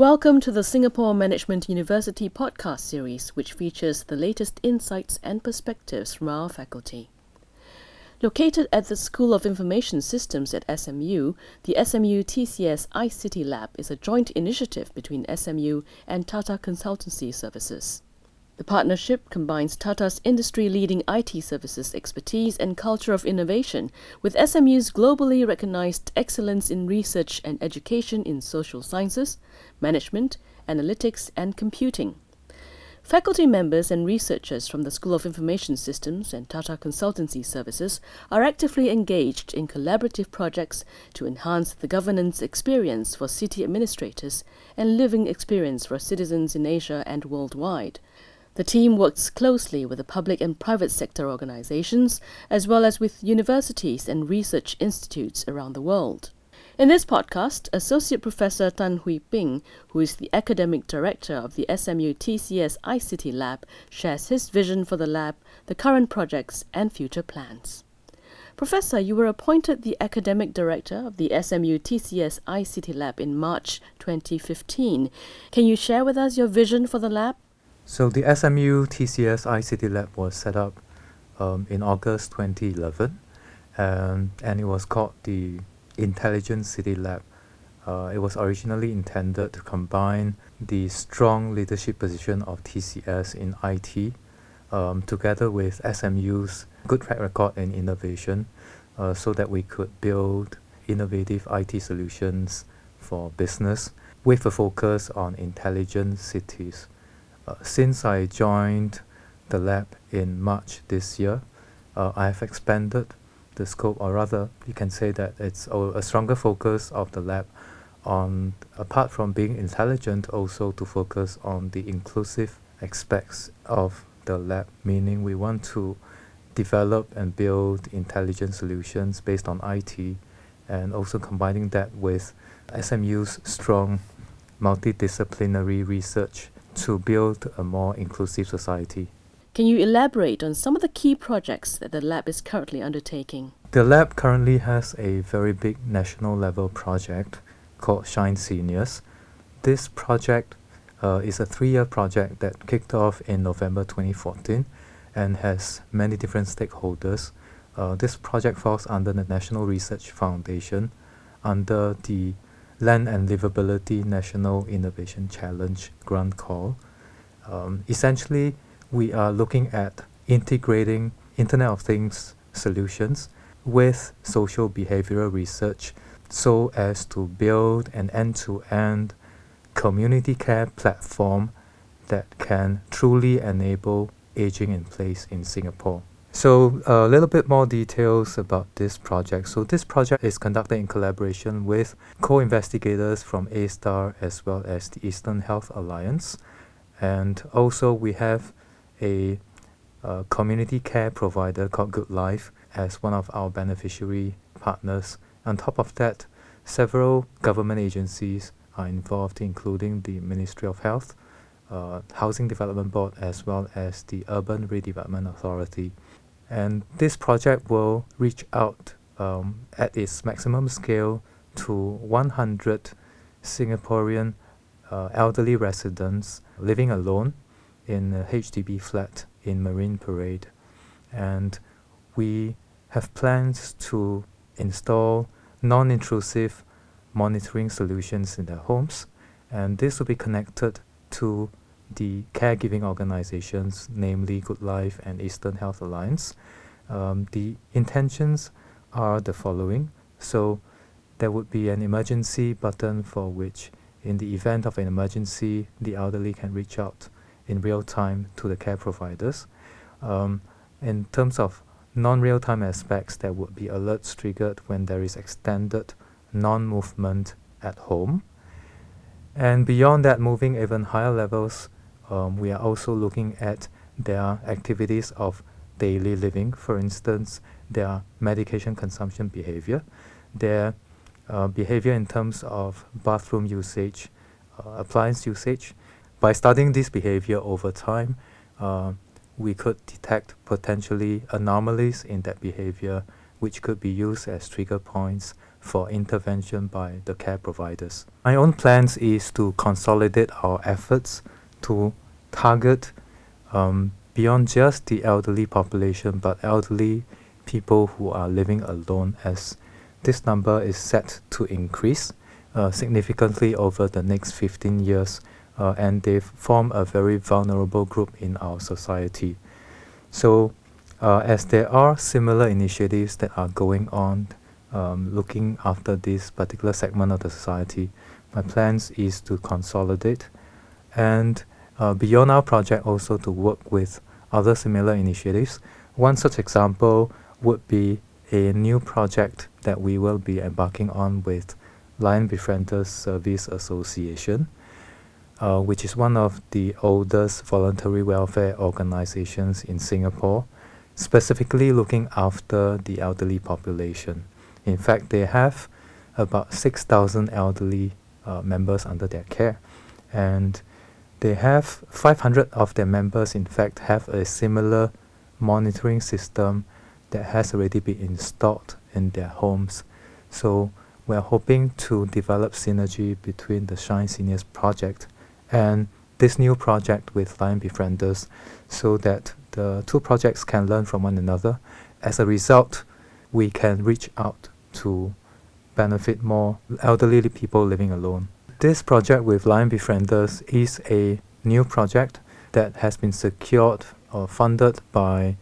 Welcome to the Singapore Management University podcast series, which features the latest insights and perspectives from our faculty. Located at the School of Information Systems at SMU, the SMU-TCS iCity Lab is a joint initiative between SMU and Tata Consultancy Services. The partnership combines Tata's industry-leading IT services expertise and culture of innovation with SMU's globally recognized excellence in research and education in social sciences, management, analytics, and computing. Faculty members and researchers from the School of Information Systems and Tata Consultancy Services are actively engaged in collaborative projects to enhance the governance experience for city administrators and living experience for citizens in Asia and worldwide. The team works closely with the public and private sector organizations, as well as with universities and research institutes around the world. In this podcast, Associate Professor Tan Hwee Pink, who is the Academic Director of the SMU-TCS iCity Lab, shares his vision for the lab, the current projects and future plans. Professor, you were appointed the Academic Director of the SMU-TCS iCity Lab in March 2015. Can you share with us your vision for the lab? So the SMU-TCS iCity Lab was set up in August 2011, and it was called the Intelligent City Lab. It was originally intended to combine the strong leadership position of TCS in IT together with SMU's good track record in innovation so that we could build innovative IT solutions for business with a focus on intelligent cities. Since I joined the lab in March this year, I have expanded the scope, or rather you can say that it's a stronger focus of the lab on, apart from being intelligent, also to focus on the inclusive aspects of the lab, meaning we want to develop and build intelligent solutions based on IT, and also combining that with SMU's strong multidisciplinary research to build a more inclusive society. Can you elaborate on some of the key projects that the lab is currently undertaking? The lab currently has a very big national level project called Shine Seniors. This project is a 3-year project that kicked off in November 2014 and has many different stakeholders. This project falls under the National Research Foundation, under the Land and Livability National Innovation Challenge grant call. Essentially, we are looking at integrating Internet of Things solutions with social behavioral research so as to build an end-to-end community care platform that can truly enable aging in place in Singapore. So a little bit more details about this project. So this project is conducted in collaboration with co-investigators from A*STAR as well as the Eastern Health Alliance. And also we have a community care provider called Good Life as one of our beneficiary partners. On top of that, several government agencies are involved, including the Ministry of Health, Housing Development Board, as well as the Urban Redevelopment Authority. And this project will reach out at its maximum scale to 100 Singaporean elderly residents living alone in a HDB flat in Marine Parade. And we have plans to install non-intrusive monitoring solutions in their homes. And this will be connected to the caregiving organizations, namely Good Life and Eastern Health Alliance. The intentions are the following. So there would be an emergency button for which, in the event of an emergency, the elderly can reach out in real time to the care providers. In terms of non-real-time aspects, there would be alerts triggered when there is extended non-movement at home. And beyond that, moving even higher levels, we are also looking at their activities of daily living. For instance, their medication consumption behavior, their behavior in terms of bathroom usage, appliance usage. By studying this behavior over time, we could detect potentially anomalies in that behavior, which could be used as trigger points for intervention by the care providers. My own plans is to consolidate our efforts to target beyond just the elderly population, but elderly people who are living alone, as this number is set to increase significantly over the next 15 years, and they form a very vulnerable group in our society. So as there are similar initiatives that are going on looking after this particular segment of the society, my plans is to consolidate and beyond our project also to work with other similar initiatives. One such example would be a new project that we will be embarking on with Lion Befrienders Service Association, which is one of the oldest voluntary welfare organizations in Singapore, specifically looking after the elderly population. In fact, they have about 6,000 elderly members under their care, and they have 500 of their members, in fact, have a similar monitoring system that has already been installed in their homes. So we're hoping to develop synergy between the Shine Seniors project and this new project with Lion Befrienders so that the two projects can learn from one another. As a result, we can reach out to benefit more elderly people living alone. This project with Lion Befrienders is a new project that has been secured or funded by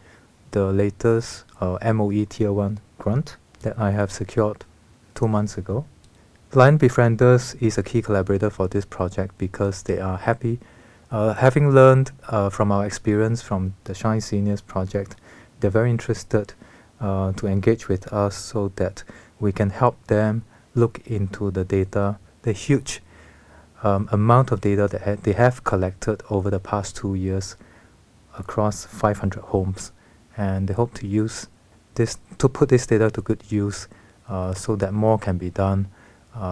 the latest MOE Tier 1 grant that I have secured 2 months ago. Lion Befrienders is a key collaborator for this project because they are happy. Having learned from our experience from the Shine Seniors project, they're very interested to engage with us so that we can help them look into the data, the huge amount of data that they have collected over the past 2 years across 500 homes. And they hope to use this, to put this data to good use so that more can be done,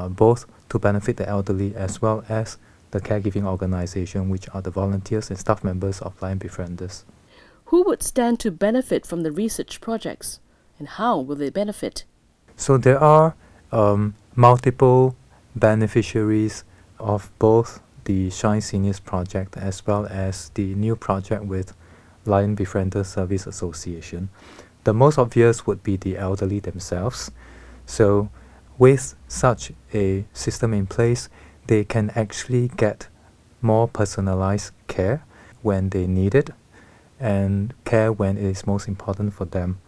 both to benefit the elderly as well as the caregiving organization, which are the volunteers and staff members of Lion Befrienders. Who would stand to benefit from the research projects, and how will they benefit? So there are multiple beneficiaries of both the Shine Seniors project as well as the new project with Lion Befrienders Service Association. The most obvious would be the elderly themselves. So with such a system in place, they can actually get more personalized care when they need it and care when it is most important for them.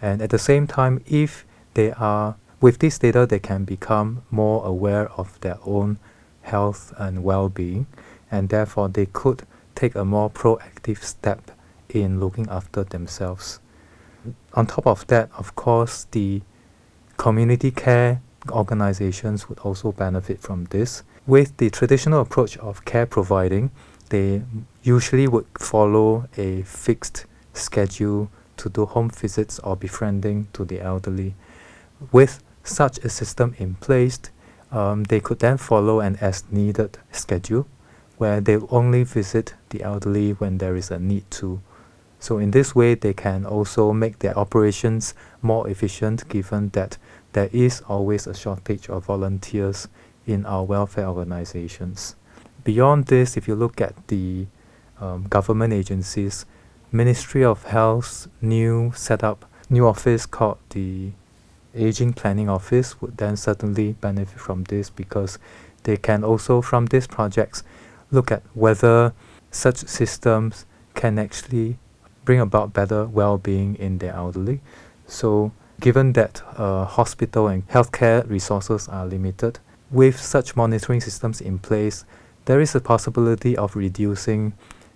And at the same time, if they are with this data, they can become more aware of their own health and well-being, and therefore they could take a more proactive step in looking after themselves. On top of that, of course, the community care organizations would also benefit from this. With the traditional approach of care providing, they usually would follow a fixed schedule to do home visits or befriending to the elderly. With such a system in place, they could then follow an as-needed schedule where they only visit the elderly when there is a need to. So in this way, they can also make their operations more efficient, given that there is always a shortage of volunteers in our welfare organizations. Beyond this, if you look at the government agencies, Ministry of Health's new office called the Ageing Planning Office would then certainly benefit from this, because they can also, from these projects, look at whether such systems can actually bring about better well-being in the elderly. So given that hospital and healthcare resources are limited, with such monitoring systems in place, there is a possibility of reducing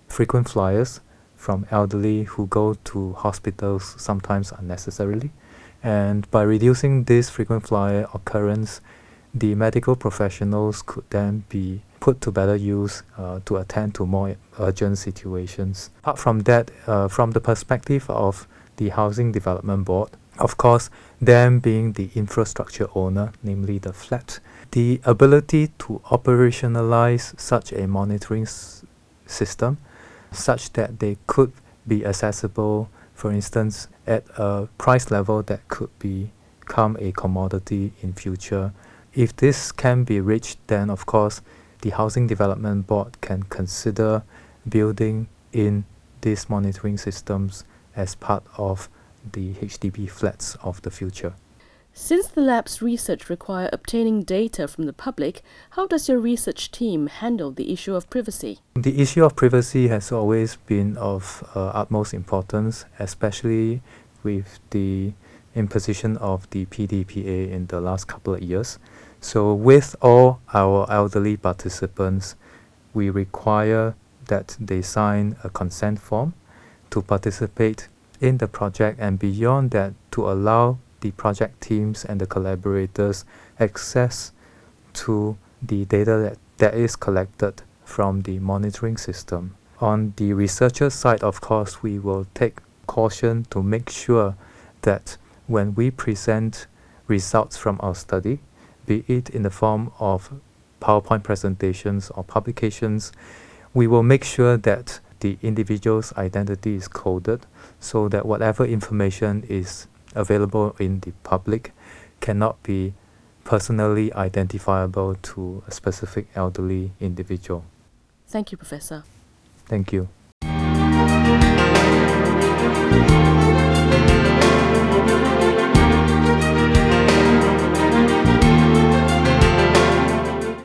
frequent flyers from elderly who go to hospitals sometimes unnecessarily. And by reducing this frequent flyer occurrence, the medical professionals could then be put to better use to attend to more urgent situations. Apart from that, from the perspective of the Housing Development Board, of course, them being the infrastructure owner, namely the flat, the ability to operationalize such a monitoring system such that they could be accessible, for instance, at a price level that could be become a commodity in future. If this can be reached, then of course the Housing Development Board can consider building in these monitoring systems as part of the HDB flats of the future. Since the lab's research requires obtaining data from the public, how does your research team handle the issue of privacy? The issue of privacy has always been of utmost importance, especially with the imposition of the PDPA in the last couple of years. So with all our elderly participants, we require that they sign a consent form to participate in the project, and beyond that, to allow the project teams and the collaborators access to the data that is collected from the monitoring system. On the researcher side, of course, we will take caution to make sure that when we present results from our study, be it in the form of PowerPoint presentations or publications, we will make sure that the individual's identity is coded so that whatever information is available in the public cannot be personally identifiable to a specific elderly individual. Thank you, Professor. Thank you.